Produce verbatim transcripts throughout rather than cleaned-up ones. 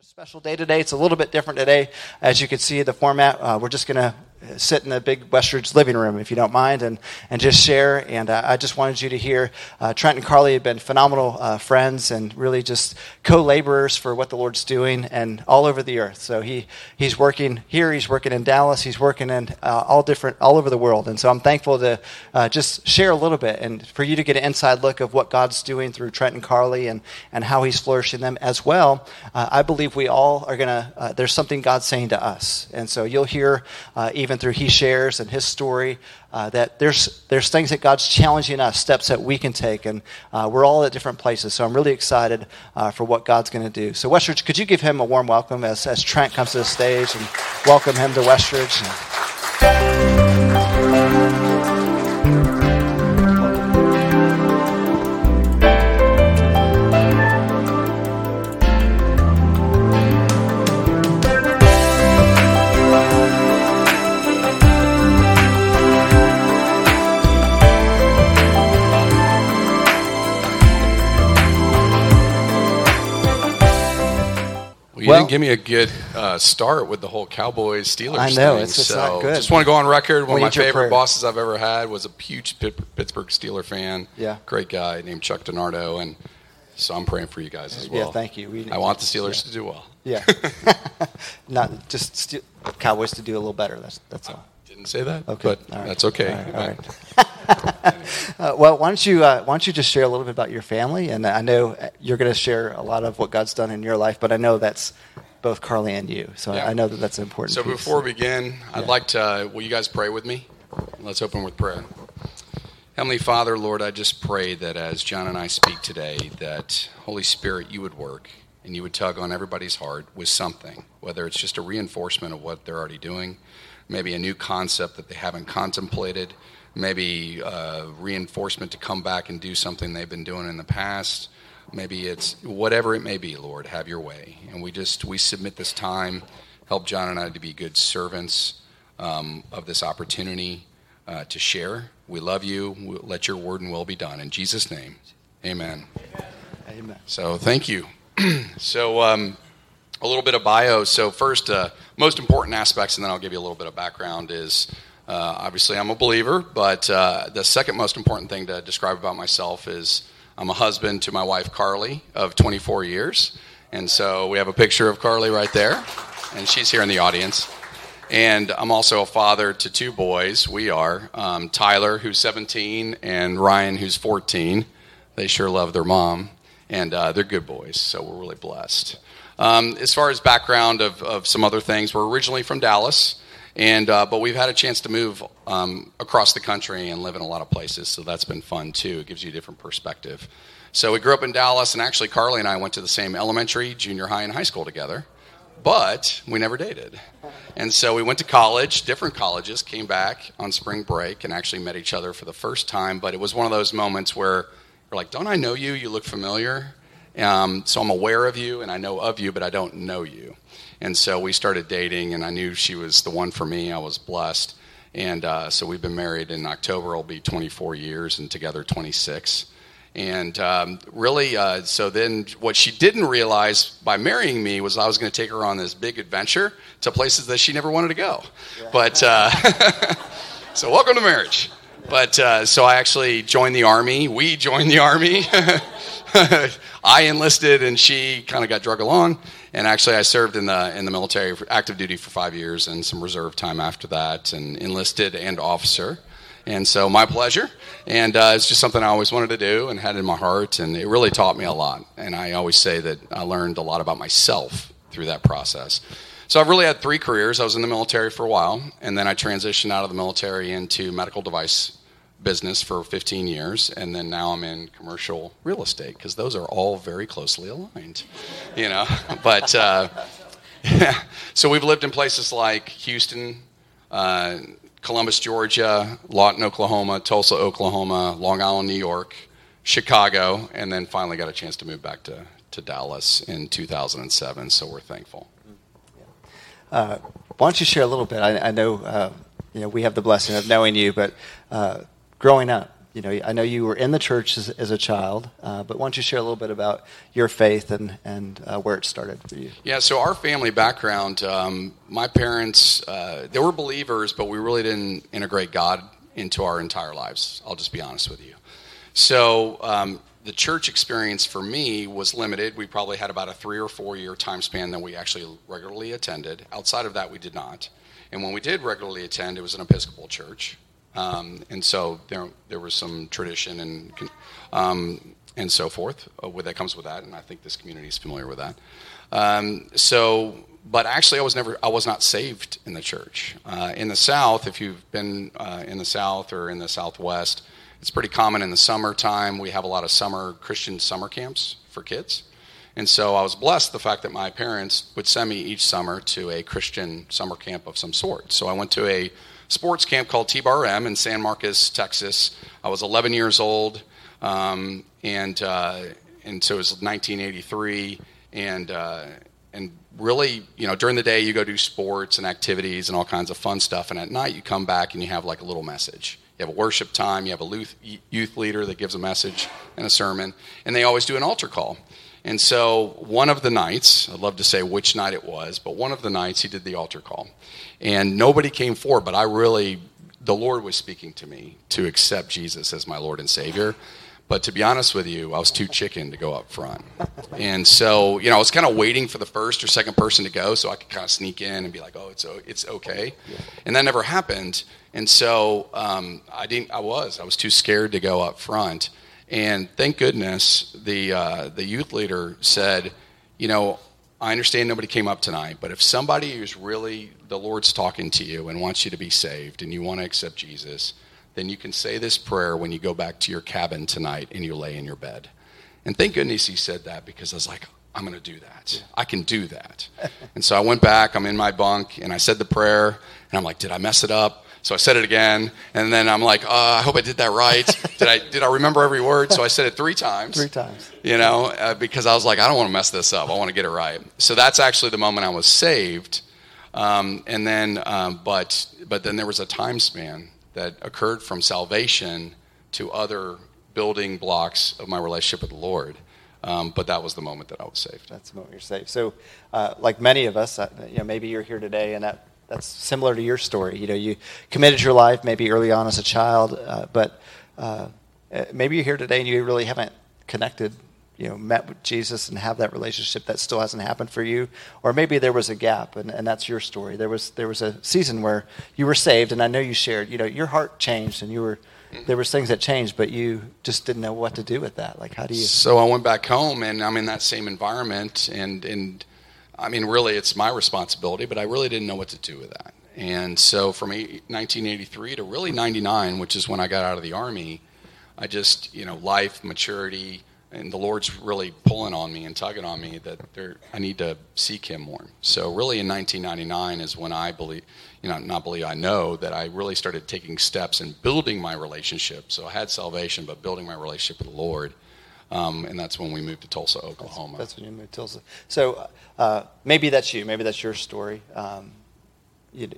a special day today. It's a little bit different today. As you can see the format, uh, we're just going to sit in the big Westridge living room, if you don't mind, and, and just share. And uh, I just wanted you to hear uh, Trent and Carly have been phenomenal uh, friends and really just co-laborers for what the Lord's doing and all over the earth. So he he's working here, he's working in Dallas, he's working in uh, all different, all over the world. And so I'm thankful to uh, just share a little bit and for you to get an inside look of what God's doing through Trent and Carly and, and how he's flourishing them as well. Uh, I believe we all are going to, uh, there's something God's saying to us. And so you'll hear, uh, even through he shares and his story, uh, that there's there's things that God's challenging us, steps that we can take. And uh, we're all at different places. So I'm really excited uh, for what God's going to do. So Westridge, could you give him a warm welcome as, as Trent comes to the stage and welcome him to Westridge? You well, didn't give me a good uh, start with the whole Cowboys Steelers thing. I know, thing, it's just so not good. Just want to go on record. One we of my favorite prayer. bosses I've ever had was a huge Pittsburgh Steeler fan. Yeah. Great guy named Chuck DiNardo, and so I'm praying for you guys as well. Yeah, thank you. We I want the Steelers yeah. to do well. Yeah. Not just Ste- Cowboys to do a little better. That's that's all. I didn't say that, okay. but right. that's okay. All right. All right. uh, well, why don't you uh, why don't you just share a little bit about your family? And I know you're going to share a lot of what God's done in your life, but I know that's both Carly and you, so yeah. I know that that's an important. So piece. Before we begin, I'd yeah. like to. Uh, will you guys pray with me? Let's open with prayer. Heavenly Father, Lord, I just pray that as John and I speak today, that Holy Spirit, you would work and you would tug on everybody's heart with something, whether it's just a reinforcement of what they're already doing, maybe a new concept that they haven't contemplated. Maybe uh, reinforcement to come back and do something they've been doing in the past. Maybe it's whatever it may be, Lord, have your way. And we just, we submit this time. Help John and I to be good servants um, of this opportunity uh, to share. We love you. We'll let your word and will be done. In Jesus' name, amen. Amen. So thank you. so um, a little bit of bio. So first, uh, most important aspects, and then I'll give you a little bit of background is... Uh, obviously, I'm a believer, but uh, the second most important thing to describe about myself is I'm a husband to my wife, Carly, of twenty-four years. And so we have a picture of Carly right there, and she's here in the audience. And I'm also a father to two boys. We are um, Tyler, who's seventeen, and Ryan, who's fourteen. They sure love their mom, and uh, they're good boys, so we're really blessed. Um, as far as background of, of some other things, we're originally from Dallas. And uh, but we've had a chance to move um, across the country and live in a lot of places, so that's been fun too. It gives you a different perspective. So we grew up in Dallas, and actually Carly and I went to the same elementary, junior high, and high school together, but we never dated. And so we went to college, different colleges, came back on spring break, and actually met each other for the first time. But it was one of those moments where we're like, "Don't I know you? You look familiar." Um, so I'm aware of you, and I know of you, but I don't know you. And so we started dating, and I knew she was the one for me. I was blessed. And uh, so we've been married in October. It'll be twenty-four years, and together twenty-six. And um, really, uh, so then what she didn't realize by marrying me was I was going to take her on this big adventure to places that she never wanted to go. Yeah. But uh, so welcome to marriage. But uh, so I actually joined the Army. We joined the Army. I enlisted, and she kind of got drug along. And actually, I served in the in the military, for active duty for five years, and some reserve time after that, and enlisted and officer. And so, my pleasure. And uh, it's just something I always wanted to do and had in my heart, and it really taught me a lot. And I always say that I learned a lot about myself through that process. So I've really had three careers. I was in the military for a while, and then I transitioned out of the military into medical device business for fifteen years, and then now I'm in commercial real estate, because those are all very closely aligned, you know. But uh, yeah. So we've lived in places like Houston, uh, Columbus, Georgia, Lawton, Oklahoma, Tulsa, Oklahoma, Long Island, New York, Chicago, and then finally got a chance to move back to, to Dallas in two thousand seven, so we're thankful. Uh, why don't you share a little bit? I, I know, uh, you know, we have the blessing of knowing you, but uh, growing up, you know, I know you were in the church as, as a child, uh, but why don't you share a little bit about your faith and, and uh, where it started for you? Yeah, so our family background, um, my parents, uh, they were believers, but we really didn't integrate God into our entire lives. I'll just be honest with you. So um, the church experience for me was limited. We probably had about a three or four year time span that we actually regularly attended. Outside of that, we did not. And when we did regularly attend, it was an Episcopal church. Um, and so there there was some tradition and um, and so forth uh, that comes with that, and I think this community is familiar with that. Um, so, but actually, I was never I was not saved in the church. Uh, in the South, if you've been uh, in the South or in the Southwest, it's pretty common in the summertime. We have a lot of summer Christian summer camps for kids, and so I was blessed the fact that my parents would send me each summer to a Christian summer camp of some sort. So I went to a sports camp called T Bar M in San Marcos, Texas. I was eleven years old, um, and uh, and so it was nineteen eighty-three, and uh, and really, you know, during the day you go do sports and activities and all kinds of fun stuff, and at night you come back and you have like a little message. You have a worship time, you have a youth leader that gives a message and a sermon, and they always do an altar call. And so one of the nights, I'd love to say which night it was, but one of the nights he did the altar call. And nobody came forward, but I really, the Lord was speaking to me to accept Jesus as my Lord and Savior. But to be honest with you, I was too chicken to go up front. And so, you know, I was kind of waiting for the first or second person to go so I could kind of sneak in and be like, oh, it's it's okay. And that never happened. And so um, I didn't, I was, I was too scared to go up front. And thank goodness the uh, the youth leader said, you know, I understand nobody came up tonight, but if somebody who's really, the Lord's talking to you and wants you to be saved and you want to accept Jesus, then you can say this prayer when you go back to your cabin tonight and you lay in your bed. And thank goodness he said that, because I was like, I'm going to do that. I can do that. And so I went back, I'm in my bunk, and I said the prayer, and I'm like, did I mess it up? So I said it again, and then I'm like, uh, I hope I did that right. Did I did I remember every word? So I said it three times. Three times. You know, uh, because I was like, I don't want to mess this up. I want to get it right. So that's actually the moment I was saved. Um, and then, um, but but then there was a time span that occurred from salvation to other building blocks of my relationship with the Lord. Um, but that was the moment that I was saved. That's the moment you're saved. So, uh, like many of us, uh, you know, maybe you're here today, and that. That's similar to your story. You know, you committed your life maybe early on as a child, uh, but uh, maybe you're here today and you really haven't connected, you know, met with Jesus and have that relationship. That still hasn't happened for you. Or maybe there was a gap, and, and that's your story. There was there was a season where you were saved, and I know you shared, you know, your heart changed, and you were there was things that changed, but you just didn't know what to do with that. Like, how do you? So I went back home, and I'm in that same environment, and and. I mean, really, it's my responsibility, but I really didn't know what to do with that. And so from nineteen eighty-three to really ninety-nine, which is when I got out of the Army, I just, you know, life, maturity, and the Lord's really pulling on me and tugging on me that there, I need to seek Him more. So really in nineteen ninety-nine is when I believe, you know, not believe, I know that I really started taking steps and building my relationship. So I had salvation, but building my relationship with the Lord. Um, and that's when we moved to Tulsa, Oklahoma. That's, that's when you moved to Tulsa. So uh, maybe that's you. Maybe that's your story. Um, you,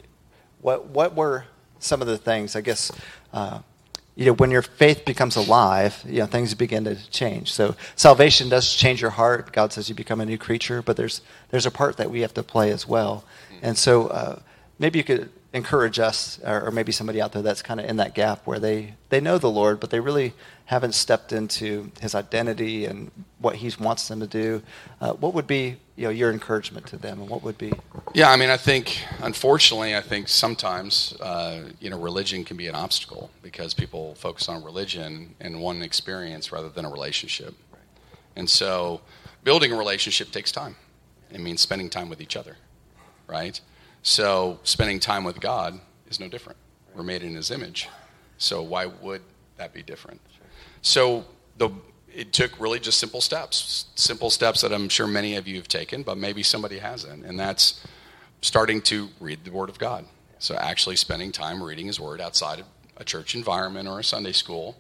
what what were some of the things? I guess uh, you know, when your faith becomes alive, you know, things begin to change. So salvation does change your heart. God says you become a new creature, but there's there's a part that we have to play as well. Mm-hmm. And so uh, maybe you could encourage us, or, or maybe somebody out there that's kind of in that gap where they, they know the Lord, but they really haven't stepped into His identity and what He wants them to do. Uh, what would be, you know, your encouragement to them, and what would be? Yeah, I mean, I think, unfortunately, I think sometimes, uh, you know, religion can be an obstacle because people focus on religion and one experience rather than a relationship. Right. And so building a relationship takes time. It means spending time with each other, right? So spending time with God is no different. We're made in His image. So why would that be different? So the, it took really just simple steps, simple steps that I'm sure many of you have taken, but maybe somebody hasn't. And that's starting to read the Word of God. So actually spending time reading His Word outside of a church environment or a Sunday school,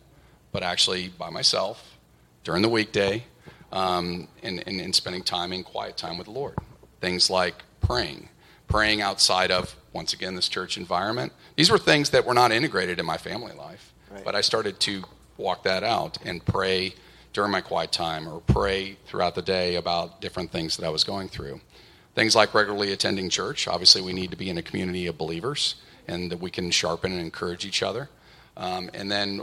but actually by myself during the weekday, um, and, and, and spending time in quiet time with the Lord. Things like praying. Praying outside of, once again, this church environment. These were things that were not integrated in my family life, right. But I started to walk that out and pray during my quiet time or pray throughout the day about different things that I was going through. Things like regularly attending church. Obviously, we need to be in a community of believers and that we can sharpen and encourage each other. Um, and then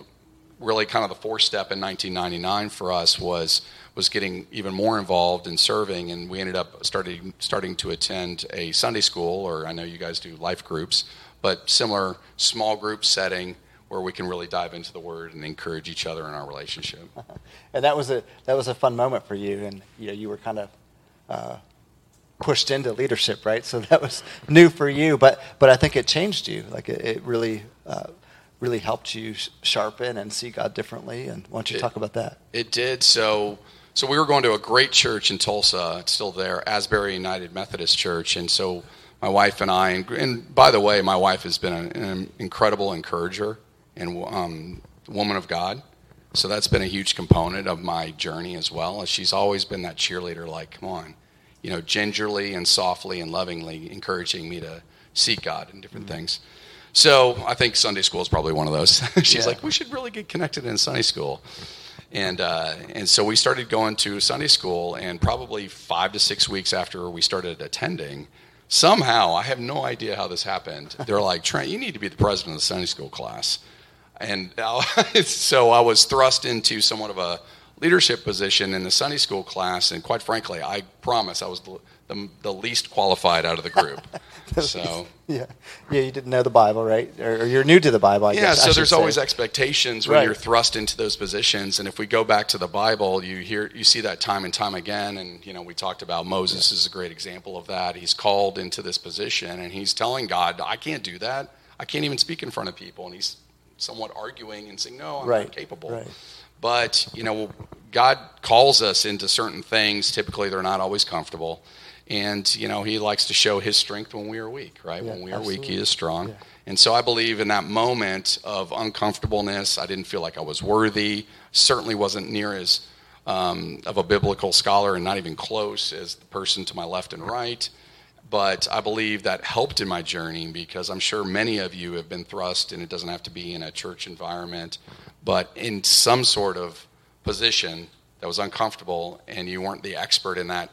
really kind of the fourth step in nineteen ninety-nine for us was was getting even more involved in serving, and we ended up starting, starting to attend a Sunday school, or I know you guys do life groups, but similar small group setting where we can really dive into the Word and encourage each other in our relationship. And that was a that was a fun moment for you, and you know you were kind of uh, pushed into leadership, right? So that was new for you, but but I think it changed you. Like it, it really uh, really helped you sharpen and see God differently. And why don't you it, talk about that? It did. So so we were going to a great church in Tulsa. It's still there, Asbury United Methodist Church, and so my wife and I, and, and by the way, my wife has been an, an incredible encourager and um, woman of God. So that's been a huge component of my journey as well. She's always been that cheerleader, like, come on, you know, gingerly and softly and lovingly encouraging me to seek God and different mm-hmm. things. So I think Sunday school is probably one of those. She's yeah. like, we should really get connected in Sunday school. And uh, and so we started going to Sunday school, and probably five to six weeks after we started attending, somehow, I have no idea how this happened, they're like, Trent, you need to be the president of the Sunday school class. And so I was thrust into somewhat of a leadership position in the Sunday school class, and quite frankly, I promise I was the, the, the least qualified out of the group. So yeah, yeah, you didn't know the Bible, right? Or, or you're new to the Bible, I yeah, guess. Yeah, so there's say. always expectations when right. you're thrust into those positions, and if we go back to the Bible, you hear you see that time and time again. And you know, we talked about Moses yeah. is a great example of that. He's called into this position, and he's telling God, "I can't do that. I can't even speak in front of people," and he's somewhat arguing and saying, no, I'm right, not capable. Right. But, you know, God calls us into certain things. Typically, they're not always comfortable. And, you know, he likes to show his strength when we are weak, right? Yeah, when we are absolutely. weak, he is strong. Yeah. And so I believe in that moment of uncomfortableness, I didn't feel like I was worthy, certainly wasn't near as um, of a biblical scholar and not even close as the person to my left and right. But I believe that helped in my journey, because I'm sure many of you have been thrust, and it doesn't have to be in a church environment, but in some sort of position that was uncomfortable, and you weren't the expert in that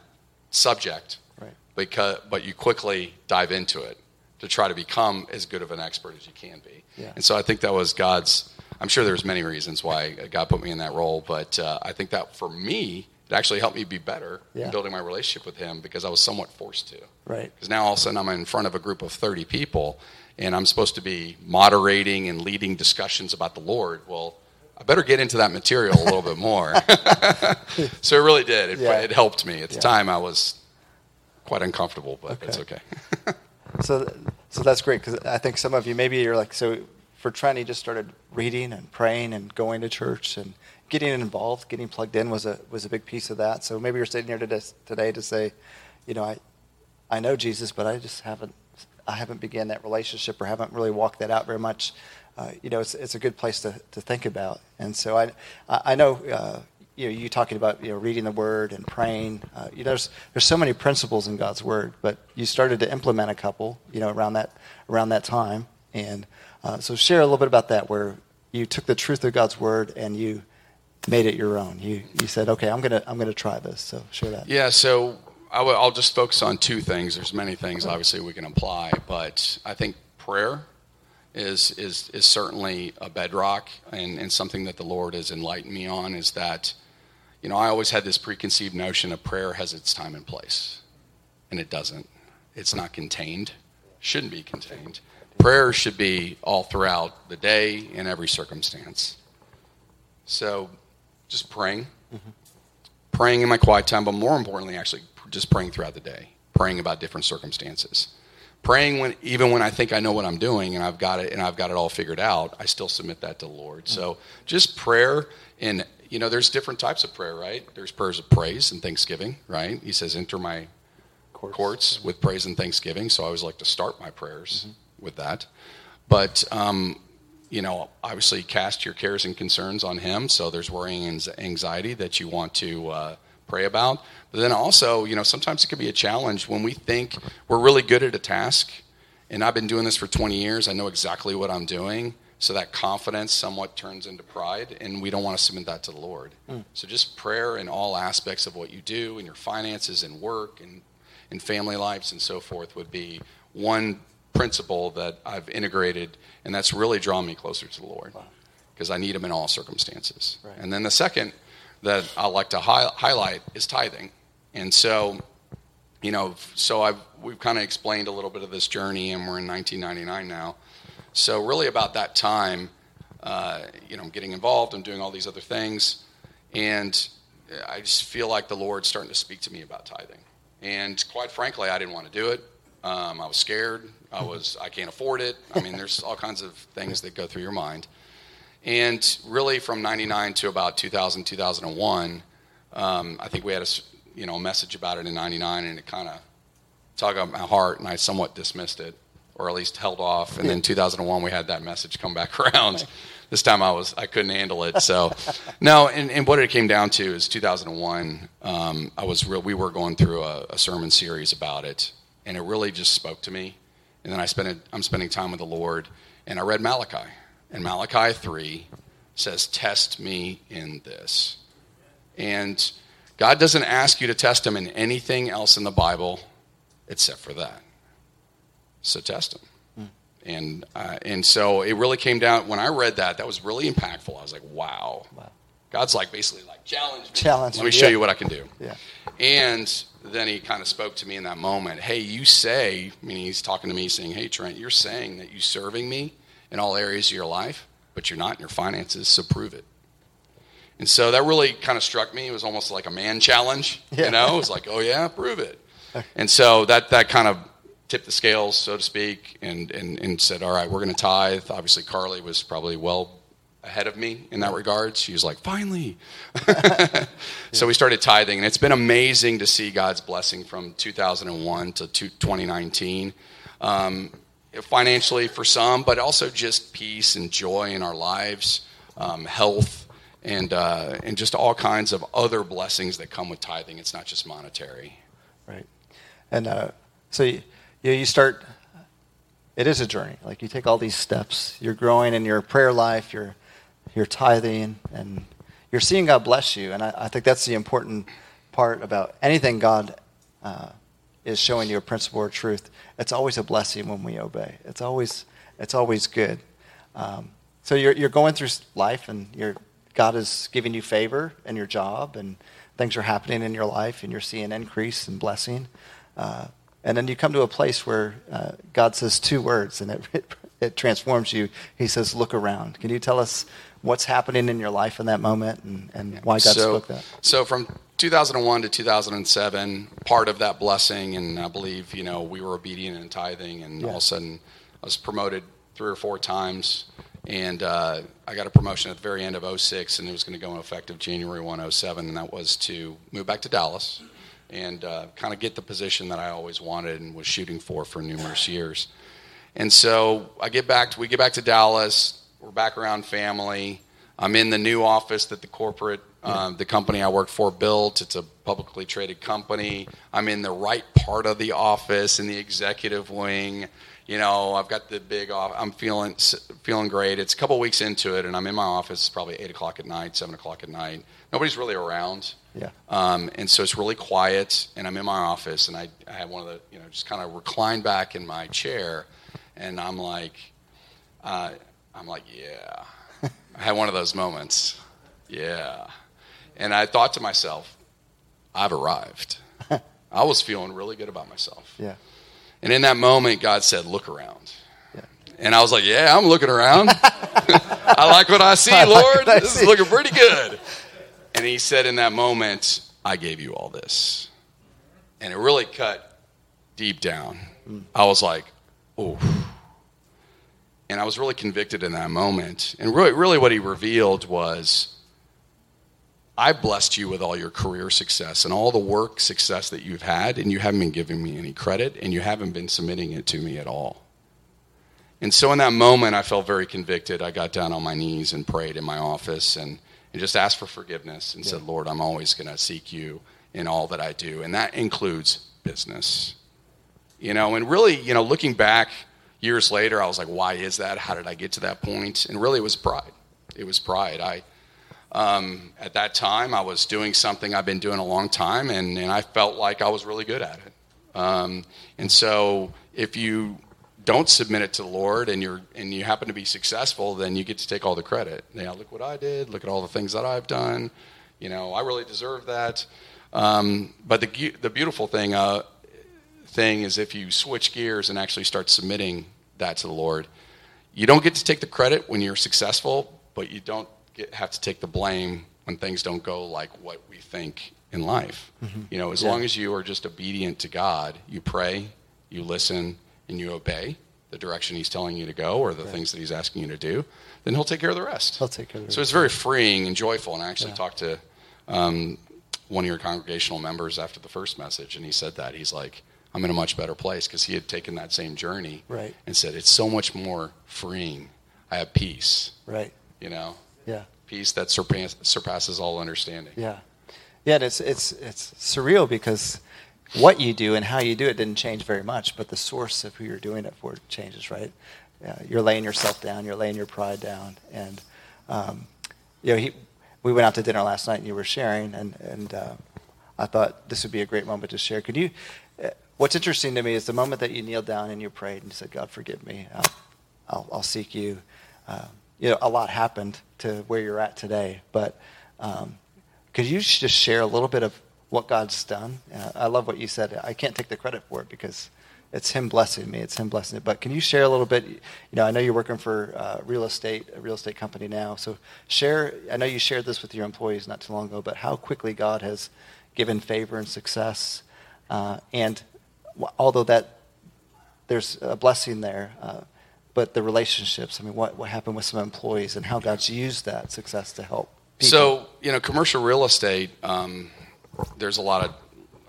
subject, right. because, but you quickly dive into it to try to become as good of an expert as you can be. Yeah. And so I think that was God's, I'm sure there's many reasons why God put me in that role, but uh, I think that for me, it actually helped me be better yeah. in building my relationship with him, because I was somewhat forced to. Right. Because now all of a sudden I'm in front of a group of thirty people, and I'm supposed to be moderating and leading discussions about the Lord. Well, I better get into that material a little bit more. So it really did. It, yeah. it helped me. At the yeah. time I was quite uncomfortable, but okay. it's okay. so, so that's great, because I think some of you, maybe you're like, so for Trent, he just started reading and praying and going to church and getting involved, getting plugged in was a was a big piece of that. So maybe you're sitting here today, today to say, you know, I I know Jesus, but I just haven't I haven't began that relationship, or haven't really walked that out very much. Uh, you know, it's it's a good place to, to think about. And so I I know uh, you know you talking about you know reading the Word and praying. Uh, you know, there's there's so many principles in God's Word, but you started to implement a couple. You know, around that around that time. And uh, so share a little bit about that, where you took the truth of God's Word and you made it your own. You you said, okay, I'm gonna I'm gonna try this. So share that. Yeah. So I w- I'll just focus on two things. There's many things obviously we can apply, but I think prayer is is is certainly a bedrock, and, and something that the Lord has enlightened me on is that, you know, I always had this preconceived notion of prayer has its time and place, and it doesn't. It's not contained. Shouldn't be contained. Prayer should be all throughout the day in every circumstance. So. Just praying, mm-hmm. praying in my quiet time, but more importantly, actually just praying throughout the day, praying about different circumstances, praying when even when I think I know what I'm doing and I've got it and I've got it all figured out, I still submit that to the Lord. Mm-hmm. So just prayer, and you know, there's different types of prayer, right? There's prayers of praise and thanksgiving, right? He says, "Enter my courts, courts with praise and thanksgiving." So I always like to start my prayers mm-hmm. with that, but. Um, You know, obviously cast your cares and concerns on him. So there's worrying and anxiety that you want to uh, pray about. But then also, you know, sometimes it can be a challenge when we think we're really good at a task. And I've been doing this for twenty years. I know exactly what I'm doing. So that confidence somewhat turns into pride, and we don't want to submit that to the Lord. Mm. So just prayer in all aspects of what you do, in your finances, in work, and in family lives, and so forth, would be one principle that I've integrated, and that's really drawn me closer to the Lord, because wow. I need Him in all circumstances. Right. And then the second that I like to hi- highlight is tithing. And so, you know, so I've we've kind of explained a little bit of this journey, and we're in nineteen ninety-nine now. So really about that time, uh, you know, I'm getting involved, I'm doing all these other things, and I just feel like the Lord's starting to speak to me about tithing. And quite frankly, I didn't want to do it. Um, I was scared. I was, I can't afford it. I mean, there's all kinds of things that go through your mind. And really from ninety-nine to about two thousand, two thousand one, um, I think we had a, you know, a message about it in ninety-nine, and it kind of tugged at my heart, and I somewhat dismissed it, or at least held off. And then two thousand one, we had that message come back around. This time I was, I couldn't handle it. So no, and, and what it came down to is two thousand one, um, I was real, we were going through a, a sermon series about it, and it really just spoke to me. And then I spent, a, I'm spending time with the Lord, and I read Malachi. And Malachi three says, test me in this. And God doesn't ask you to test Him in anything else in the Bible except for that. So test them. Mm. And uh, and so it really came down, when I read that, that was really impactful. I was like, wow. wow. God's like basically like, challenge me. Challenge Let me show yeah. you what I can do. Yeah. And then He kind of spoke to me in that moment. Hey, you say, I mean, He's talking to me saying, hey, Trent, you're saying that you're serving me in all areas of your life, but you're not in your finances, so prove it. And so that really kind of struck me. It was almost like a man challenge, yeah. you know? It was like, oh, yeah, prove it. Okay. And so that that kind of tipped the scales, so to speak, and, and, and said, all right, we're going to tithe. Obviously, Carly was probably well ahead of me in that regard. She was like, finally. yeah. So we started tithing, and it's been amazing to see God's blessing from two thousand one to twenty nineteen, um, financially for some, but also just peace and joy in our lives, um, health, and, uh, and just all kinds of other blessings that come with tithing. It's not just monetary. Right. And uh, so... You- You know, you start, it is a journey. Like, you take all these steps. You're growing in your prayer life. You're, you're tithing. And you're seeing God bless you. And I, I think that's the important part about anything God uh, is showing you, a principle or truth. It's always a blessing when we obey. It's always it's always good. Um, so you're you're going through life, and you're, God is giving you favor in your job, and things are happening in your life, and you're seeing increase and blessing. Uh And then you come to a place where uh, God says two words, and it, it it transforms you. He says, look around. Can you tell us what's happening in your life in that moment, and, and why God so, spoke that? So from two thousand one to two thousand seven, part of that blessing, and I believe, you know, we were obedient in tithing, and yeah. all of a sudden I was promoted three or four times. And uh, I got a promotion at the very end of oh six, and it was going to go in effective January first, oh seven, and that was to move back to Dallas. And uh, kind of get the position that I always wanted and was shooting for for numerous years. And so I get back to, we get back to Dallas. We're back around family. I'm in the new office that the corporate, um, the company I work for built. It's a publicly traded company. I'm in the right part of the office in the executive wing. You know, I've got the big office. I'm feeling feeling great. It's a couple weeks into it, and I'm in my office. It's probably eight o'clock at night, seven o'clock at night. Nobody's really around. Yeah. Um, and so it's really quiet, and I'm in my office, and I, I had one of the, you know, just kind of reclined back in my chair, and I'm like, uh, I'm like, yeah. I had one of those moments. Yeah. And I thought to myself, I've arrived. I was feeling really good about myself. Yeah. And in that moment, God said, look around. Yeah. And I was like, yeah, I'm looking around. I like what I see, I Lord. Like I this see. Is looking pretty good. And He said in that moment, I gave you all this. And it really cut deep down. Mm. I was like, oh. And I was really convicted in that moment. And really, really what He revealed was, I blessed you with all your career success and all the work success that you've had, and you haven't been giving me any credit, and you haven't been submitting it to me at all. And so in that moment, I felt very convicted. I got down on my knees and prayed in my office, and, and just asked for forgiveness and yeah. said, Lord, I'm always going to seek you in all that I do, and that includes business. You know, and really, you know, looking back, years later, I was like, why is that? How did I get to that point? And really, it was pride. It was pride. I um, at that time, I was doing something I've been doing a long time, and, and I felt like I was really good at it. Um, and so if you don't submit it to the Lord and you're and you happen to be successful, then you get to take all the credit. Now, look what I did. Look at all the things that I've done. You know, I really deserve that. Um, but the the beautiful thing uh, thing is if you switch gears and actually start submitting that to the Lord, you don't get to take the credit when you're successful, but you don't get, have to take the blame when things don't go like what we think in life. Mm-hmm. You know, as yeah. long as you are just obedient to God, you pray, you listen, and you obey the direction he's telling you to go or the right. things that he's asking you to do, then he'll take care of the rest. He'll take care of the So it's very freeing and joyful. And I actually yeah. talked to um, one of your congregational members after the first message, and he said that. He's like, I'm in a much better place because he had taken that same journey right. and said, it's so much more freeing. I have peace. Right. You know? Yeah. Peace that surpass, surpasses all understanding. Yeah. Yeah, and it's, it's, it's surreal because what you do and how you do it didn't change very much, but the source of who you're doing it for changes, right? Yeah, you're laying yourself down, you're laying your pride down, and um, you know, he, we went out to dinner last night, and you were sharing, and and uh, I thought this would be a great moment to share. Could you? Uh, what's interesting to me is the moment that you kneeled down and you prayed and you said, "God, forgive me, I'll I'll, I'll seek you." Uh, you know, a lot happened to where you're at today, but um, could you just share a little bit of what God's done? Uh, I love what you said. I can't take the credit for it because it's him blessing me. It's him blessing it. But can you share a little bit? You know, I know you're working for uh, real estate, a real estate company now. So share, I know you shared this with your employees not too long ago, but how quickly God has given favor and success. Uh, and w- although that there's a blessing there, uh, but the relationships, I mean, what, what happened with some employees and how God's used that success to help people. So, you know, commercial real estate, um, there's a lot of,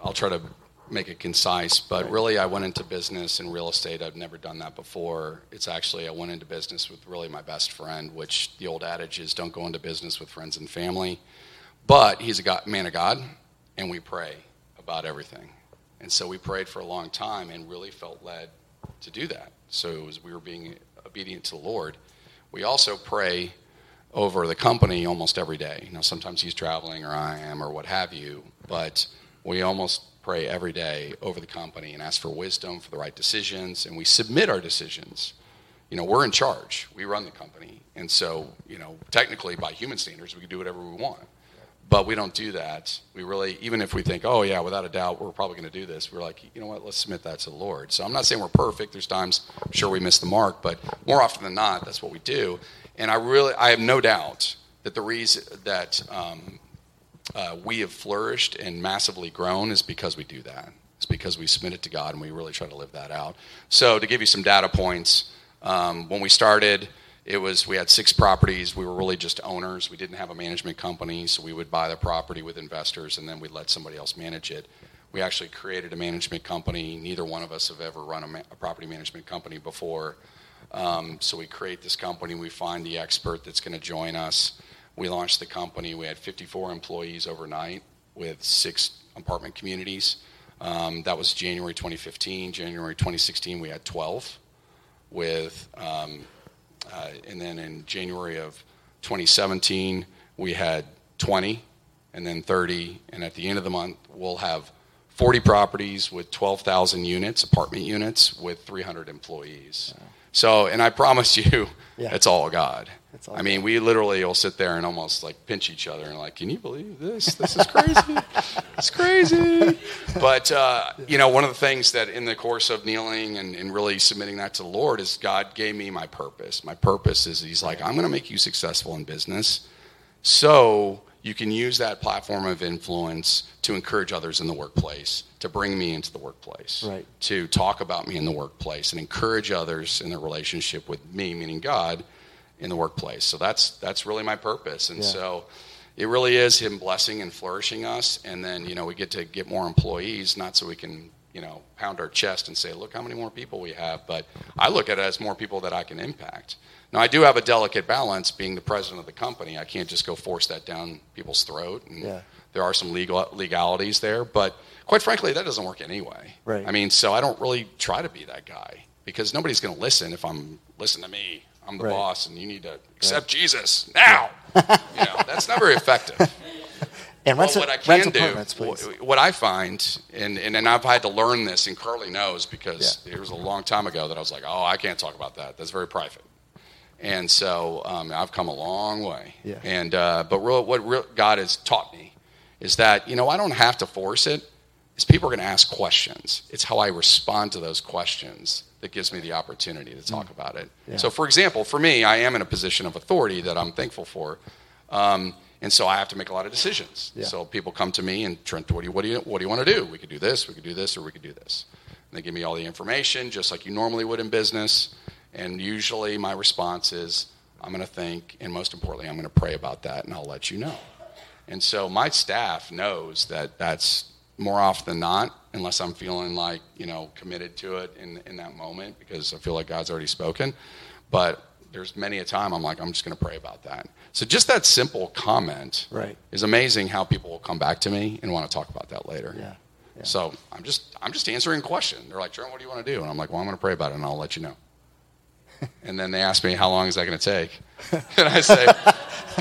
I'll try to make it concise, but right. really I went into business and real estate. I've never done that before. It's actually, I went into business with really my best friend, which the old adage is don't go into business with friends and family. But he's a God, man of God, and we pray about everything. And so we prayed for a long time and really felt led to do that. So as we were being obedient to the Lord, we also pray over the company almost every day. You know, sometimes he's traveling or I am or what have you, but we almost pray every day over the company and ask for wisdom for the right decisions, and we submit our decisions. You know, we're in charge. We run the company. And so, you know, technically by human standards, we can do whatever we want, but we don't do that. We really, even if we think, oh yeah, without a doubt, we're probably going to do this. We're like, you know what, let's submit that to the Lord. So I'm not saying we're perfect. There's times I'm sure we miss the mark, but more often than not, that's what we do. And I really, I have no doubt that the reason that um, uh, we have flourished and massively grown is because we do that. It's because we submit it to God and we really try to live that out. So to give you some data points, um, when we started, it was, we had six properties. We were really just owners. We didn't have a management company, so we would buy the property with investors and then we'd let somebody else manage it. We actually created a management company. Neither one of us have ever run a, ma- a property management company before. Um, so we create this company, we find the expert that's going to join us. We launched the company. We had fifty-four employees overnight with six apartment communities. Um, that was January twenty fifteen. January twenty sixteen, we had twelve. With, um, uh, and then in January of twenty seventeen, we had twenty, and then thirty. And at the end of the month, we'll have forty properties with twelve thousand units, apartment units, with three hundred employees. Wow. So, and I promise you, yeah. it's all God. It's all I mean, God. We literally will sit there and almost like pinch each other and like, can you believe this? This is crazy. It's crazy. But, uh, you know, one of the things that in the course of kneeling and, and really submitting that to the Lord is God gave me my purpose. My purpose is he's like, I'm going to make you successful in business so you can use that platform of influence to encourage others in the workplace, to bring me into the workplace, right. to talk about me in the workplace and encourage others in their relationship with me, meaning God, in the workplace. So that's that's really my purpose. And yeah. so it really is him blessing and flourishing us. And then, you know, we get to get more employees, not so we can, you know, pound our chest and say, look how many more people we have. But I look at it as more people that I can impact. Now, I do have a delicate balance being the president of the company. I can't just go force that down people's throat. And yeah. there are some legal legalities there. But quite frankly, that doesn't work anyway. Right. I mean, so I don't really try to be that guy. because nobody's going to listen if I'm listen to me. I'm the right. boss, and you need to accept right. Jesus now. Yeah. You know, that's never effective. And well, what I can do, what, what I find, and, and, and I've had to learn this, and Carly knows, because yeah. it was a long time ago that I was like, oh, I can't talk about that. That's very private. And so um, I've come a long way. Yeah. And uh, but real, what real God has taught me is that, you know, I don't have to force it. It's people are going to ask questions. It's how I respond to those questions that gives me the opportunity to talk mm. about it. Yeah. So, for example, for me, I am in a position of authority that I'm thankful for. Um And so I have to make a lot of decisions. Yeah. So people come to me and, Trent, what do you what do you what do you want to do? We could do this, we could do this, or we could do this. And they give me all the information, just like you normally would in business. And usually my response is, I'm going to think, and most importantly, I'm going to pray about that, and I'll let you know. And so my staff knows that that's more often than not, unless I'm feeling like you know committed to it in in that moment, because I feel like God's already spoken. But there's many a time I'm like, I'm just going to pray about that. So just that simple comment right. is amazing how people will come back to me and want to talk about that later. Yeah. yeah. So I'm just I'm just answering a question. They're like, Trent, what do you want to do? And I'm like, well, I'm going to pray about it, and I'll let you know. And then they ask me, how long is that going to take? And I say,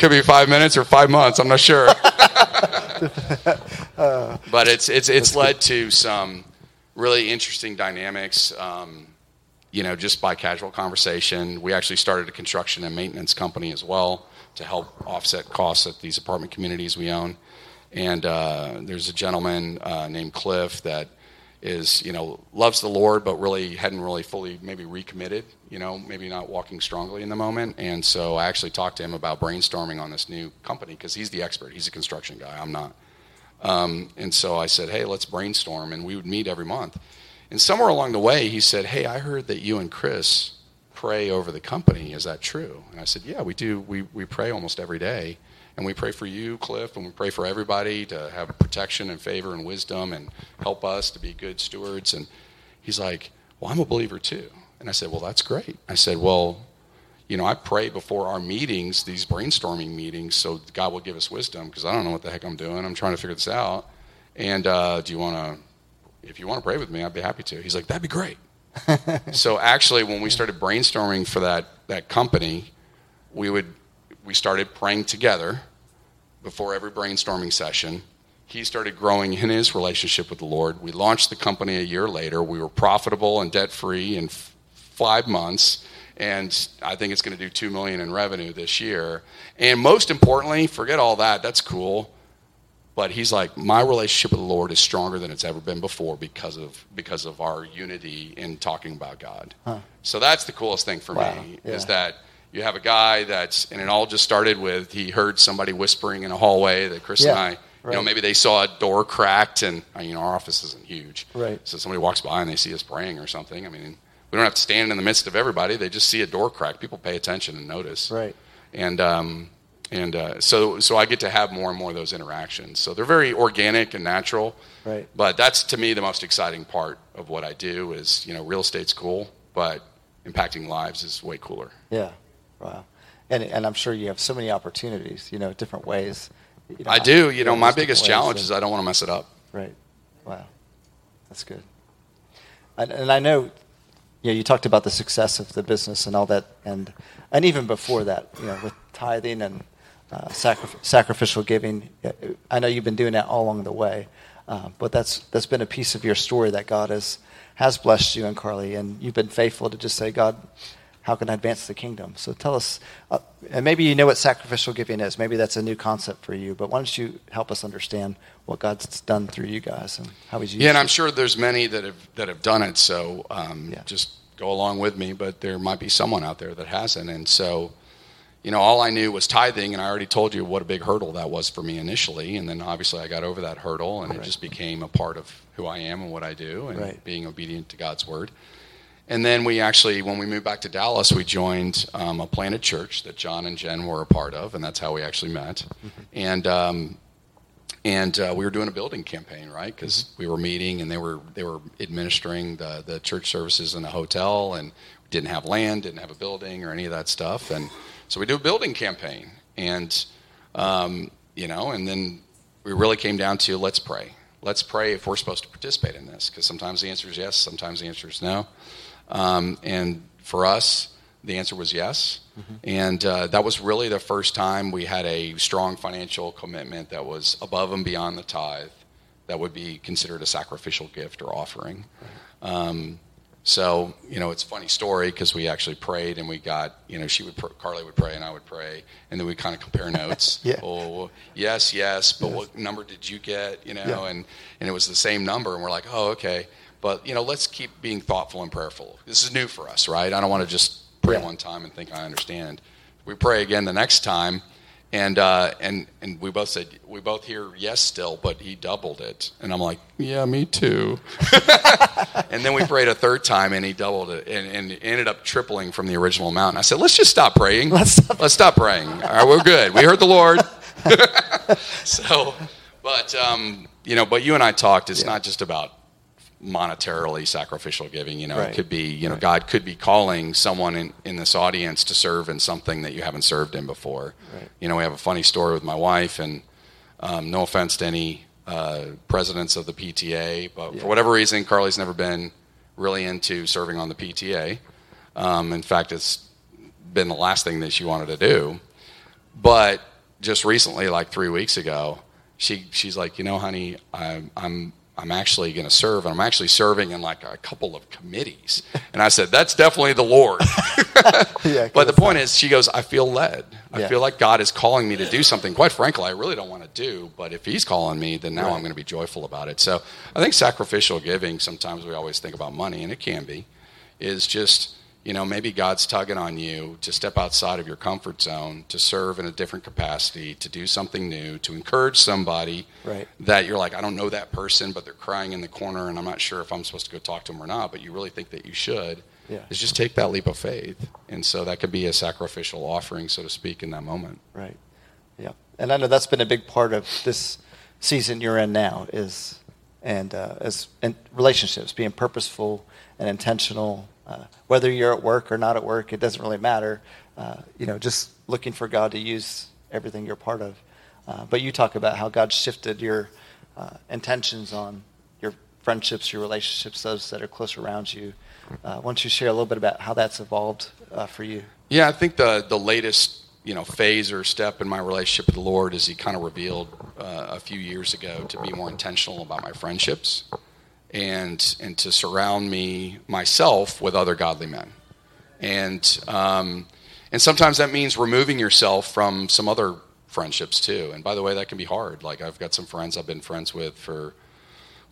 could be five minutes or five months. I'm not sure. uh, but it's it's it's led good. to some really interesting dynamics. Um You know, just by casual conversation. We actually started a construction and maintenance company as well to help offset costs at these apartment communities we own. And uh, there's a gentleman uh, named Cliff that is, you know, loves the Lord, but really hadn't really fully maybe recommitted, you know, maybe not walking strongly in the moment. And so I actually talked to him about brainstorming on this new company because he's the expert. He's a construction guy. I'm not. Um, and so I said, hey, let's brainstorm. And we would meet every month. And somewhere along the way, he said, hey, I heard that you and Chris pray over the company. Is that true? And I said, yeah, we do. We we pray almost every day. And we pray for you, Cliff, and we pray for everybody to have protection and favor and wisdom and help us to be good stewards. And he's like, well, I'm a believer too. And I said, well, that's great. I said, well, you know, I pray before our meetings, these brainstorming meetings, so God will give us wisdom because I don't know what the heck I'm doing. I'm trying to figure this out. And uh, do you want to... if you want to pray with me, I'd be happy to. He's like, that'd be great. So actually, when we started brainstorming for that that company, we would we started praying together before every brainstorming session. He started growing in his relationship with the Lord. We launched the company a year later. We were profitable and debt-free in f- five months. And I think it's going to do two million dollars in revenue this year. And most importantly, forget all that. That's cool. But he's like, my relationship with the Lord is stronger than it's ever been before because of because of our unity in talking about God. Huh. So that's the coolest thing for wow. me yeah. is that you have a guy that's, and it all just started with he heard somebody whispering in a hallway that Chris yeah, and I, right. you know, maybe they saw a door cracked and, you know, our office isn't huge. Right. So somebody walks by and they see us praying or something. I mean, we don't have to stand in the midst of everybody. They just see a door crack. People pay attention and notice. Right. And, um And uh, so, so I get to have more and more of those interactions. So they're very organic and natural. Right. But that's to me the most exciting part of what I do is, you know, real estate's cool, but impacting lives is way cooler. Yeah. Wow. And and I'm sure you have so many opportunities, you know, different ways. You know, I do. You know, my biggest challenge is I don't want to mess it up. Right. Wow. That's good. And, and I know. Yeah, you talked about the success of the business and all that, and and even before that, you know, with tithing and uh, sacrif- sacrificial giving. I know you've been doing that all along the way, uh, but that's that's been a piece of your story that God has has blessed you and Carly, and you've been faithful to just say, God, how can I advance the kingdom? So tell us, uh, and maybe you know what sacrificial giving is. Maybe that's a new concept for you, but why don't you help us understand what God's done through you guys and how He's used Yeah, and I'm it. sure there's many that have that have done it, so um, yeah. just go along with me, but there might be someone out there that hasn't. And so, you know, all I knew was tithing, and I already told you what a big hurdle that was for me initially, and then obviously I got over that hurdle, and right. it just became a part of who I am and what I do and right. being obedient to God's word. And then we actually, when we moved back to Dallas, we joined um, a planted church that John and Jen were a part of, and that's how we actually met. Mm-hmm. And um, and uh, we were doing a building campaign, right? Because mm-hmm. we were meeting, and they were they were administering the the church services in a hotel, and didn't have land, didn't have a building, or any of that stuff. And so we do a building campaign, and um, you know, and then we really came down to let's pray, let's pray if we're supposed to participate in this, because sometimes the answer is yes, sometimes the answer is no. Um, and for us, the answer was yes. Mm-hmm. And uh, that was really the first time we had a strong financial commitment that was above and beyond the tithe that would be considered a sacrificial gift or offering. Right. Um, so, you know, it's a funny story because we actually prayed and we got, you know, she would, pr- Carly would pray and I would pray. And then we kind of compare notes. yeah. Oh, yes, yes. But yes. What number did you get? You know, yeah. and, and it was the same number. And we're like, oh, okay. But, you know, let's keep being thoughtful and prayerful. This is new for us, right? I don't want to just pray yeah. one time and think I understand. We pray again the next time. And uh, and and we both said, we both hear yes still, but he doubled it. And I'm like, yeah, me too. And then we prayed a third time, and he doubled it, and, and it ended up tripling from the original amount. And I said, let's just stop praying. Let's stop, Let's stop praying. All right, we're good. We heard the Lord. So, but, um, you know, but you and I talked. It's yeah. not just about monetarily sacrificial giving. You know, right. It could be, you know, right. God could be calling someone in, in this audience to serve in something that you haven't served in before. Right. You know, we have a funny story with my wife, and um, no offense to any uh, presidents of the P T A, but yeah. for whatever reason, Carly's never been really into serving on the P T A. Um, in fact, it's been the last thing that she wanted to do. But just recently, like three weeks ago, she she's like, you know, honey, I'm, I'm I'm actually going to serve, and I'm actually serving in like a couple of committees. And I said, that's definitely the Lord. yeah, but the point is, she goes, I feel led. I yeah. feel like God is calling me to do something, quite frankly, I really don't want to do, but if he's calling me, then now right. I'm going to be joyful about it. So I think sacrificial giving, sometimes we always think about money, and it can be, is just, you know, maybe God's tugging on you to step outside of your comfort zone, to serve in a different capacity, to do something new, to encourage somebody right. that you're like, I don't know that person, but they're crying in the corner, and I'm not sure if I'm supposed to go talk to them or not, but you really think that you should, yeah. is just take that leap of faith. And so that could be a sacrificial offering, so to speak, in that moment. Right. Yeah. And I know that's been a big part of this season you're in now is and uh, as and relationships, being purposeful and intentional. Uh, whether you're at work or not at work, it doesn't really matter. Uh, you know, just looking for God to use everything you're part of. Uh, but you talk about how God shifted your uh, intentions on your friendships, your relationships, those that are close around you. Uh, why don't you share a little bit about how that's evolved uh, for you? Yeah, I think the the latest you know phase or step in my relationship with the Lord is He kind of revealed uh, a few years ago to be more intentional about my friendships. And and to surround me, myself, with other godly men. And um, and sometimes that means removing yourself from some other friendships too. And by the way, that can be hard. Like I've got some friends I've been friends with for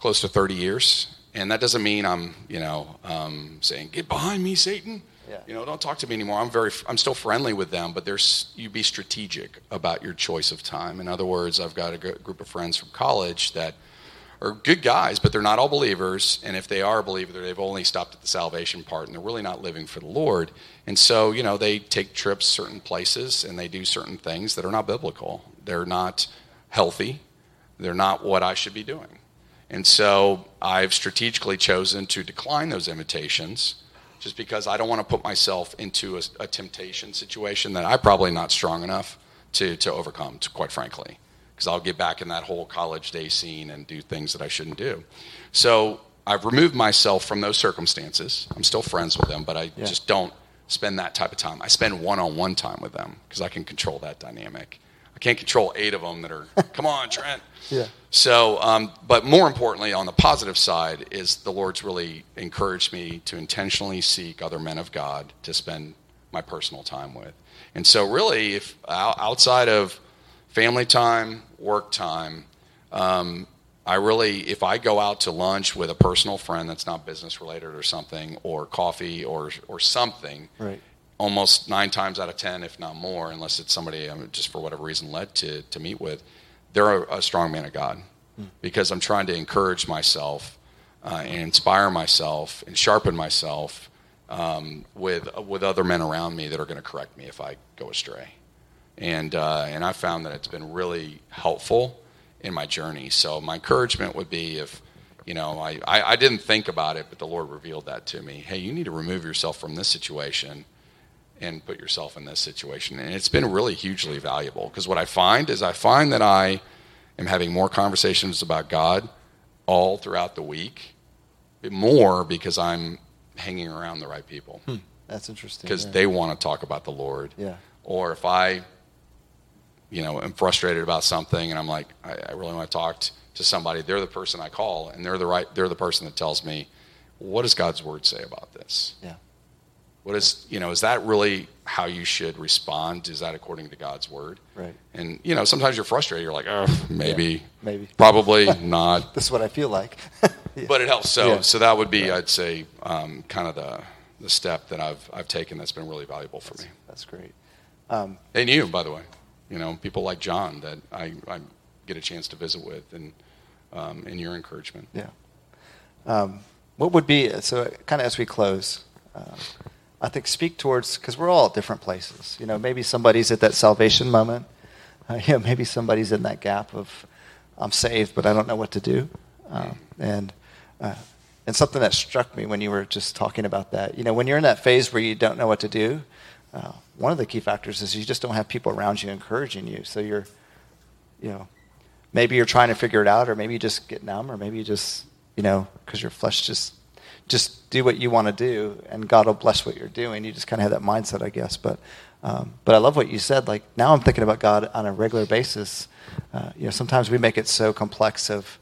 close to thirty years. And that doesn't mean I'm, you know, um, saying, get behind me, Satan. Yeah. You know, don't talk to me anymore. I'm very, I'm still friendly with them, but there's, you be strategic about your choice of time. In other words, I've got a g- group of friends from college that are good guys, but they're not all believers, and if they are a believer, they've only stopped at the salvation part, and they're really not living for the Lord. And so, you know, they take trips certain places, and they do certain things that are not biblical. They're not healthy. They're not what I should be doing. And so I've strategically chosen to decline those invitations just because I don't want to put myself into a, a temptation situation that I'm probably not strong enough to, to overcome, to, quite frankly. Because I'll get back in that whole college day scene and do things that I shouldn't do. So I've removed myself from those circumstances. I'm still friends with them, but I yeah. just don't spend that type of time. I spend one-on-one time with them because I can control that dynamic. I can't control eight of them that are, come on, Trent. Yeah. So, um, but more importantly, on the positive side, is the Lord's really encouraged me to intentionally seek other men of God to spend my personal time with. And so really, if outside of family time, work time. Um, I really, if I go out to lunch with a personal friend that's not business related or something, or coffee or or something, right. almost nine times out of ten, if not more, unless it's somebody I'm just for whatever reason led to to meet with, they're a, a strong man of God, mm. because I'm trying to encourage myself uh, and inspire myself and sharpen myself um, with with other men around me that are going to correct me if I go astray. And uh, and I found that it's been really helpful in my journey. So my encouragement would be if, you know, I, I, I didn't think about it, but the Lord revealed that to me. Hey, you need to remove yourself from this situation and put yourself in this situation. And it's been really hugely valuable because what I find is I find that I am having more conversations about God all throughout the week, more because I'm hanging around the right people. Hmm. That's interesting. Because yeah. they want to talk about the Lord. Yeah. Or if I, you know, am frustrated about something and I'm like, I, I really want to talk t- to somebody, they're the person I call, and they're the right, they're the person that tells me, what does God's word say about this? Yeah. What is, you know, is that really how you should respond? Is that according to God's word? Right. And, you know, sometimes you're frustrated. You're like, oh, maybe, yeah, maybe, probably not. That's what I feel like. Yeah. But it helps. So, yeah. so that would be, right. I'd say, um, kind of the, the step that I've, I've taken that's been really valuable for that's, me. That's great. Um, and you, by the way, you know, people like John that I, I get a chance to visit with, and, um, and your encouragement. Yeah. Um, what would be, so kind of as we close, um, I think speak towards, because we're all at different places. You know, maybe somebody's at that salvation moment. Uh, yeah, maybe somebody's in that gap of, I'm saved, but I don't know what to do. Um, and uh, and something that struck me when you were just talking about that, you know, when you're in that phase where you don't know what to do, uh, one of the key factors is you just don't have people around you encouraging you. So you're, you know, maybe you're trying to figure it out, or maybe you just get numb, or maybe you just, you know, because your flesh just... just do what you want to do, and God will bless what you're doing. You just kind of have that mindset, I guess. But um, but I love what you said. Like, now I'm thinking about God on a regular basis. Uh, you know, sometimes we make it so complex of,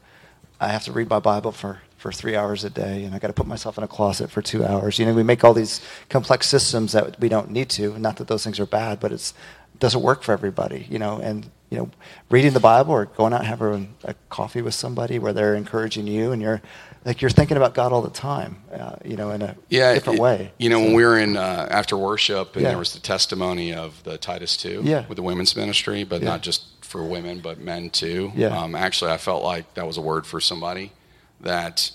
I have to read my Bible for, for three hours a day, and I got to put myself in a closet for two hours. You know, we make all these complex systems that we don't need to. Not that those things are bad, but it's, it doesn't work for everybody, you know. And, you know, reading the Bible or going out and having a coffee with somebody where they're encouraging you, and you're, like, you're thinking about God all the time, uh, you know, in a yeah, different it, way. You know, so, when we were in, uh, after worship, and yeah. there was the testimony of the Titus two yeah. with the women's ministry, but yeah. not just for women, but men too. Yeah. Um, actually, I felt like that was a word for somebody that,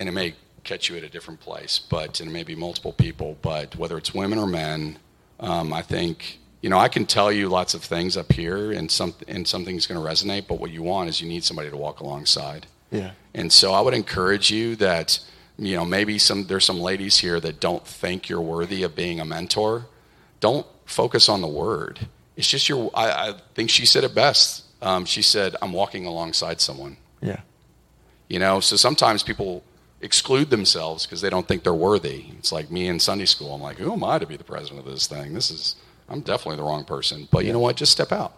and it may catch you at a different place, but, and it may be multiple people, but whether it's women or men, um, I think, you know, I can tell you lots of things up here, and some, and something's going to resonate, but what you want is you need somebody to walk alongside. Yeah. And so I would encourage you that, you know, maybe some there's some ladies here that don't think you're worthy of being a mentor. Don't focus on the word. It's just your, I, I think she said it best. Um, she said, I'm walking alongside someone. Yeah. You know, so sometimes people exclude themselves because they don't think they're worthy. It's like me in Sunday school. I'm like, who am I to be the president of this thing? This is, I'm definitely the wrong person. But you know what? Just step out.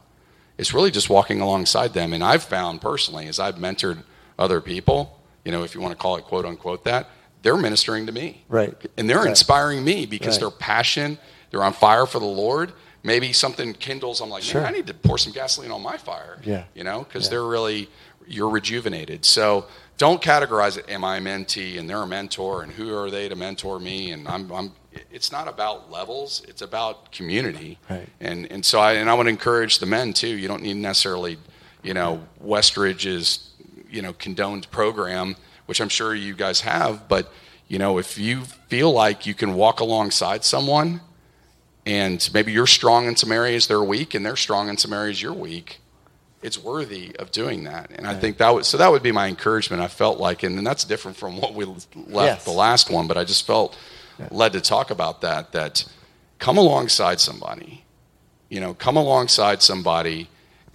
It's really just walking alongside them. And I've found personally, as I've mentored other people, you know, if you want to call it quote unquote that, they're ministering to me. Right. And they're right. inspiring me because right. their passion, they're on fire for the Lord. Maybe something kindles. I'm like, sure. Man, I need to pour some gasoline on my fire. Yeah. You know, because yeah. they're really, you're rejuvenated. So don't categorize it. Am I a mentee and they're a mentor, and who are they to mentor me? And I'm, I'm, it's not about levels. It's about community. Right. And, and so I, and I would encourage the men too. You don't need necessarily, you know, Westridge's, you know, condoned program, which I'm sure you guys have, but, you know, if you feel like you can walk alongside someone, and maybe you're strong in some areas they're weak, and they're strong in some areas you're weak, it's worthy of doing that. And right. I think that would, so that would be my encouragement. I felt like, and, and that's different from what we left yes. the last one, but I just felt yeah. led to talk about that, that come alongside somebody, you know, come alongside somebody.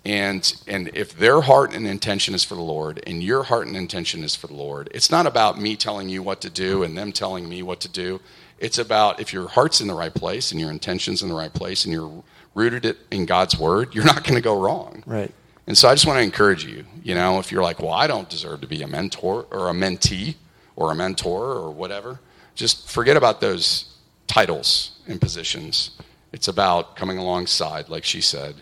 And and if their heart and intention is for the Lord, and your heart and intention is for the Lord, it's not about me telling you what to do and them telling me what to do. It's about, if your heart's in the right place and your intention's in the right place and you're rooted in God's word, you're not going to go wrong. Right. And so I just want to encourage you, you know, if you're like, well, I don't deserve to be a mentor or a mentee or a mentor or whatever, just forget about those titles and positions. It's about coming alongside, like she said,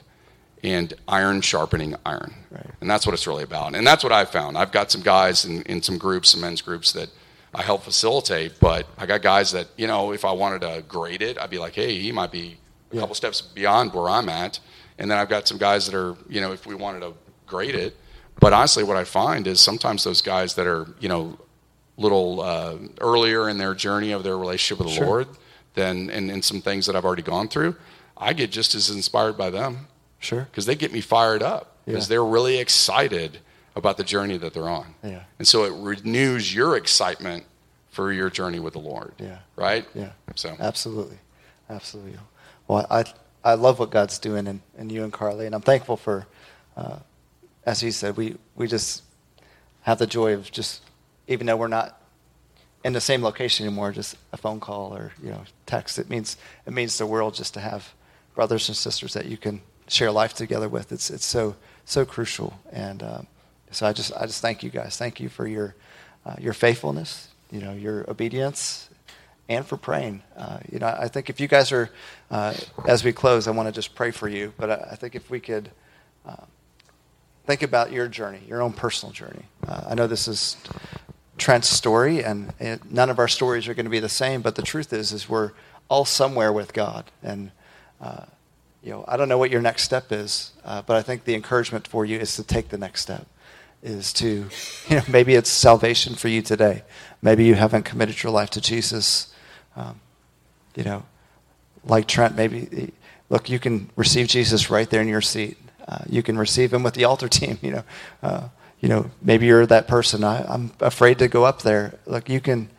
and iron sharpening iron. Right. And that's what it's really about. And that's what I've found. I've got some guys in, in some groups, some men's groups that I help facilitate, but I got guys that, you know, if I wanted to grade it, I'd be like, hey, he might be a yeah. couple steps beyond where I'm at. And then I've got some guys that are, you know, if we wanted to grade it. But honestly, what I find is sometimes those guys that are, you know, little uh, earlier in their journey of their relationship with the sure. Lord, than, and, and some things that I've already gone through, I get just as inspired by them. Sure. Because they get me fired up because yeah. they're really excited about the journey that they're on. Yeah. And so it renews your excitement for your journey with the Lord. Yeah. Right? Yeah. So absolutely. Absolutely. Well, I I love what God's doing in, in you and Carly, and I'm thankful for, uh, as he said, we, we just have the joy of just, even though we're not in the same location anymore, just a phone call or, you know, text. It means it means the world just to have brothers and sisters that you can share life together with. It's it's so so crucial. And um, so I just I just thank you guys. Thank you for your uh, your faithfulness, you know, your obedience, and for praying. Uh, you know, I think if you guys are, uh, as we close, I want to just pray for you. But I, I think if we could uh, think about your journey, your own personal journey. Uh, I know this is Trent's story, and it, none of our stories are going to be the same, but the truth is, is we're all somewhere with God. And, uh, you know, I don't know what your next step is, uh, but I think the encouragement for you is to take the next step, is to, you know, maybe it's salvation for you today. Maybe you haven't committed your life to Jesus. Um, you know, like Trent, maybe, look, you can receive Jesus right there in your seat. Uh, you can receive him with the altar team, you know, uh, You know, maybe you're that person. I, I'm afraid to go up there. Look, you can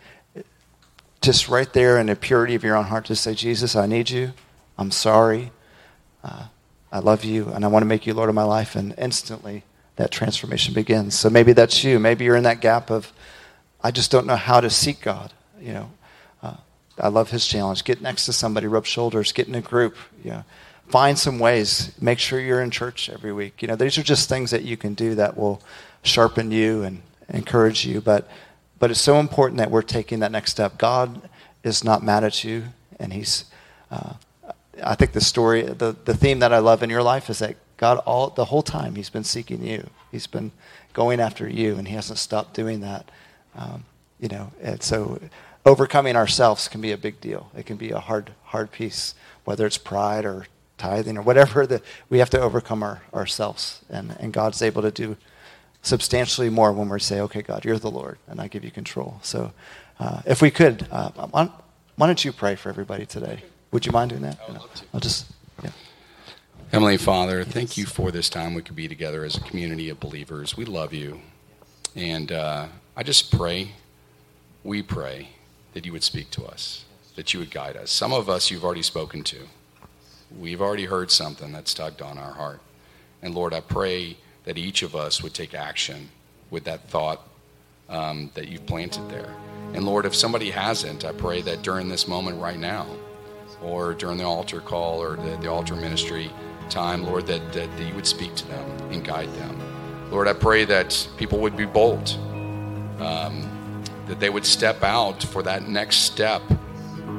just right there in the purity of your own heart just say, Jesus, I need you. I'm sorry. Uh, I love you, and I want to make you Lord of my life. And instantly that transformation begins. So maybe that's you. Maybe you're in that gap of, I just don't know how to seek God. You know, uh, I love his challenge. Get next to somebody, rub shoulders, get in a group, you know. Find some ways. Make sure you're in church every week. You know, these are just things that you can do that will sharpen you and encourage you. But but it's so important that we're taking that next step. God is not mad at you, and he's, uh, I think the story, the, the theme that I love in your life is that God, all the whole time, he's been seeking you. He's been going after you, and he hasn't stopped doing that. Um, you know, and so overcoming ourselves can be a big deal. It can be a hard, hard piece, whether it's pride or tithing or whatever, that we have to overcome our, ourselves, and, and God's able to do substantially more when we say, okay, God, you're the Lord, and I give you control. So uh, if we could, uh, why don't you pray for everybody today? Would you mind doing that? I would love to. I'll just, yeah. Heavenly Father, yes. Thank you for this time we could be together as a community of believers. We love you, and uh, I just pray, we pray that you would speak to us, that you would guide us. Some of us you've already spoken to. We've already heard something that's tugged on our heart. And Lord, I pray that each of us would take action with that thought um, that you've planted there. And Lord, if somebody hasn't, I pray that during this moment right now, or during the altar call or the, the altar ministry time, Lord, that, that, that you would speak to them and guide them. Lord, I pray that people would be bold, um, that they would step out for that next step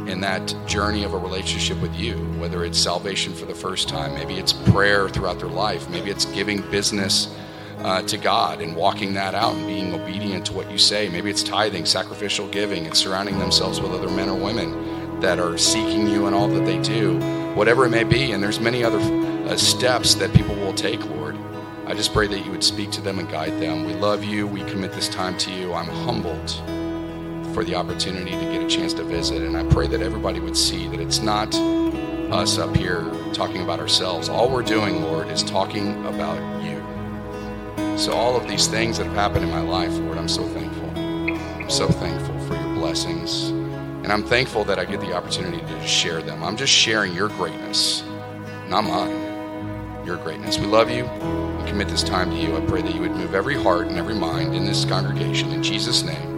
in that journey of a relationship with you, whether it's salvation for the first time, maybe it's prayer throughout their life, maybe it's giving business uh, to God and walking that out and being obedient to what you say. Maybe it's tithing, sacrificial giving, and surrounding themselves with other men or women that are seeking you in all that they do, whatever it may be. And there's many other uh, steps that people will take, Lord. I just pray that you would speak to them and guide them. We love you. We commit this time to you. I'm humbled for the opportunity to get a chance to visit, and I pray that everybody would see that it's not us up here talking about ourselves. All we're doing, Lord, is talking about you. So all of these things that have happened in my life, Lord, I'm so thankful. I'm so thankful for your blessings, and I'm thankful that I get the opportunity to share them. I'm just sharing your greatness, not mine, your greatness. We love you. We commit this time to you. I pray that you would move every heart and every mind in this congregation. In Jesus' name.